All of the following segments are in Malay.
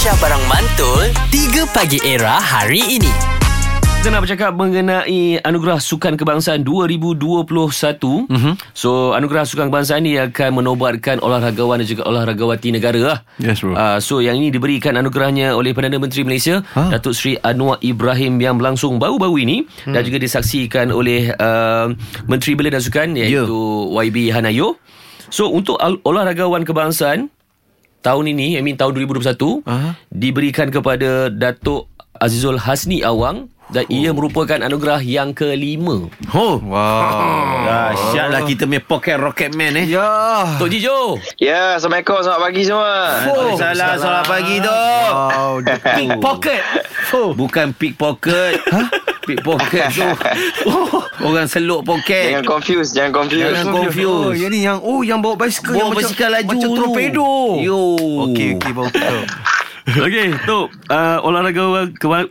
Aisyah Barang Mantul 3 Pagi Era hari ini. Kita nak bercakap mengenai Anugerah Sukan Kebangsaan 2021. So Anugerah Sukan Kebangsaan ini akan menobatkan olahragawan dan juga olahragawati negara. Yes bro. So yang ini diberikan anugerahnya oleh Perdana Menteri Malaysia Datuk Seri Anwar Ibrahim yang berlangsung baru-baru ini dan juga disaksikan oleh Menteri Belia dan Sukan iaitu YB Hannah Yeoh. So untuk olahragawan kebangsaan tahun ini, tahun 2021 diberikan kepada Dato' Azizul Hasni Awang. Dan ia merupakan anugerah yang kelima. Wow. Dahsyatlah kita punya Pocket Rocket Man Tok Jijo. Assalamualaikum. Selamat pagi semua. Selamat pagi Tok. Pickpocket. Bukan pickpocket. Pickpocket tu. Orang seluk poket. Jangan confuse. Oh, yang ni yang yang bawa basikal. Bawa basikal laju macam torpedo. Okey bawa betul. Okey, Tok,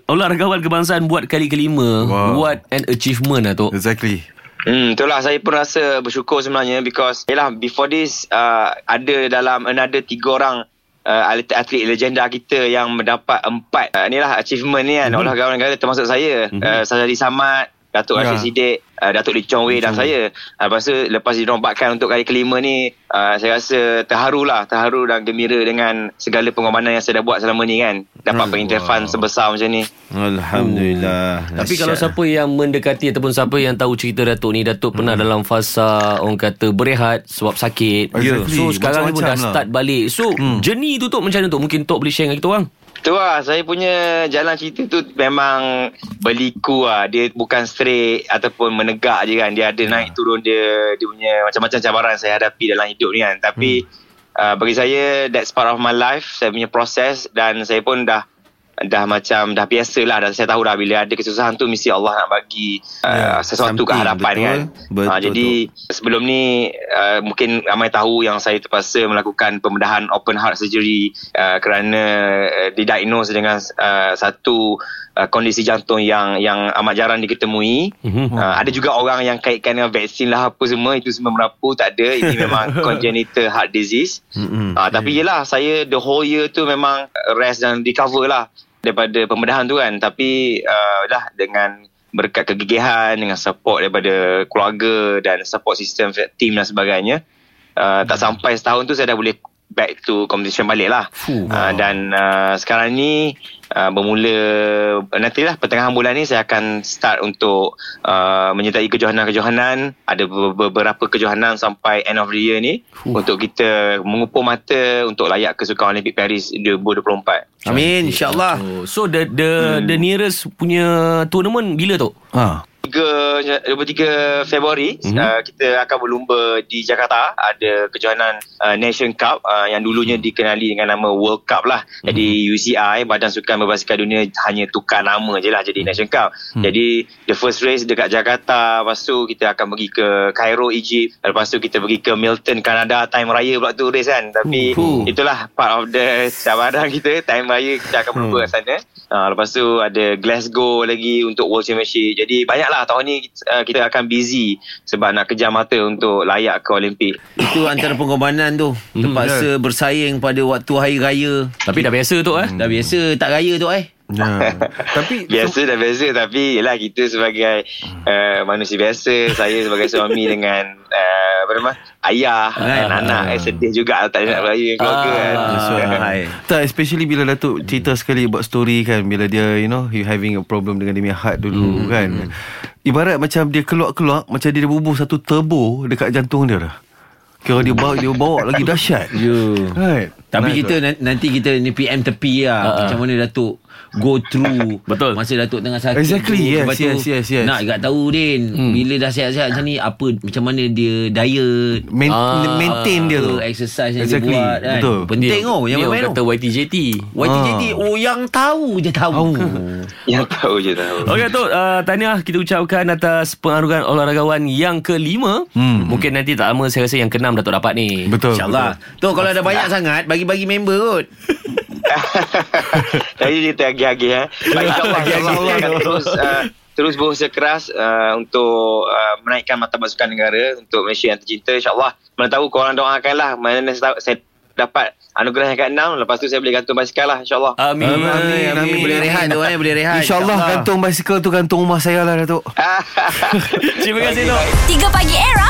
olahragawan kebangsaan buat kali kelima. What an achievement lah Tok. Exactly. Itulah saya pun rasa bersyukur sebenarnya because before this ada dalam another 3 orang atlet legenda kita yang mendapat 4 achievement ni kan, olahragawan negara termasuk saya, Sasadi Samad, Datuk Aziz Sidik, Datuk Le Chong Wei dan saya. Lepas tu lepas dinobatkan untuk kali kelima ni, saya rasa terharu dan gembira dengan segala pengorbanan yang saya dah buat selama ni kan. Dapat pengiktirafan sebesar macam ni. Alhamdulillah. Tapi kalau siapa yang mendekati ataupun siapa yang tahu cerita Datuk ni, Datuk pernah dalam fasa orang kata berehat sebab sakit. So sekarang ni pun dah start balik. So journey tu Tok macam mana Tok? Mungkin Tok boleh share dengan kita orang. Itulah, saya punya jalan cerita tu memang berliku lah. Dia bukan straight ataupun menegak je kan. Dia ada naik turun dia punya macam-macam cabaran saya hadapi dalam hidup ni kan. Tapi bagi saya, that's part of my life. Saya punya proses dan saya pun dah biasa lah. Dan saya tahu dah bila ada kesusahan tu, mesti Allah nak bagi sesuatu ke hadapan kan. Jadi sebelum ni mungkin ramai tahu yang saya terpaksa melakukan pembedahan open heart surgery kerana didiagnose dengan satu kondisi jantung yang amat jarang diketemui. Ada juga orang yang kaitkan dengan vaksin lah apa semua. Itu semua merapu, tak ada. Ini memang congenital heart disease. Tapi yelah, saya the whole year tu memang rest dan recover lah daripada pembedahan tu kan. Tapi dengan berkat kegigihan, dengan support daripada keluarga dan support system team dan sebagainya, tak sampai setahun tu saya dah boleh back to competition balik lah. Dan sekarang ni bermula nantilah pertengahan bulan ni saya akan start untuk menyertai kejohanan-kejohanan. Ada beberapa kejohanan sampai end of the year ni untuk kita mengupur mata untuk layak ke Sukan Olympic Paris 2024. Amin, insyaAllah. So the nearest punya tournament bila tu? 23 Februari kita akan berlumba di Jakarta. Ada kejohanan Nation Cup yang dulunya dikenali dengan nama World Cup lah. Jadi UCI, Badan Sukan Berbasikal Dunia, hanya tukar nama je lah jadi Nation Cup. Jadi the first race dekat Jakarta, lepas tu kita akan pergi ke Cairo, Egypt, lepas tu kita pergi ke Milton, Canada. Time raya pula tu race kan. Tapi itulah part of the cabaran kita. Time raya kita akan berlumba kat sana. Lepas tu ada Glasgow lagi untuk World Championship. Jadi banyaklah tahun ni kita akan busy sebab nak kejar mata untuk layak ke Olimpik. Itu antara pengorbanan tu. Terpaksa bersaing pada waktu hari raya. Tapi dah biasa Tok dah biasa tak raya Tok Tapi biasa tapi yelah, kita sebagai manusia biasa, saya sebagai suami dengan ayah dan anak sedih juga tak nak beraya dengan keluarga tak, especially bila Datuk cerita sekali buat story kan, bila dia you having a problem dengan dia heart dulu kan, ibarat macam dia keluar macam dia bubuh satu turbo dekat jantung dia dah. Kira dia bawa lagi dahsyat. Right. Tapi kita nanti kita ni PM tepi lah. Macam mana Datuk go through. Betul. Masa Datuk tengah sakit. Exactly. Yes. Nak juga tahu Din, bila dah sihat-sihat macam ni, macam mana dia diet, maintain dia tu, exercise yang dia buat kan. Betul. Penting yang dia kata YTJT. Yang tahu je tahu. Okey Datuk, tahniah kita ucapkan atas pengaruhan olahragawan yang kelima. Mungkin nanti tak lama saya rasa yang kena Datuk dapat ni. Betul. InsyaAllah. Tok, kalau ada banyak sangat, bagi-bagi member kot. Jadi dia teragih-agih. Baik, insyaAllah akan terus berusaha keras untuk menaikkan martabat sukan negara untuk Malaysia yang tercinta. InsyaAllah. Mana tahu korang doakanlah. Mana saya dapat anugerah yang ke-6. Lepas tu saya boleh gantung basikal lah, insyaAllah. Amin. Boleh rehat tu, boleh rehat. InsyaAllah gantung basikal tu gantung rumah saya lah, Datuk. Terima kasih, Datuk. 3 Pagi Era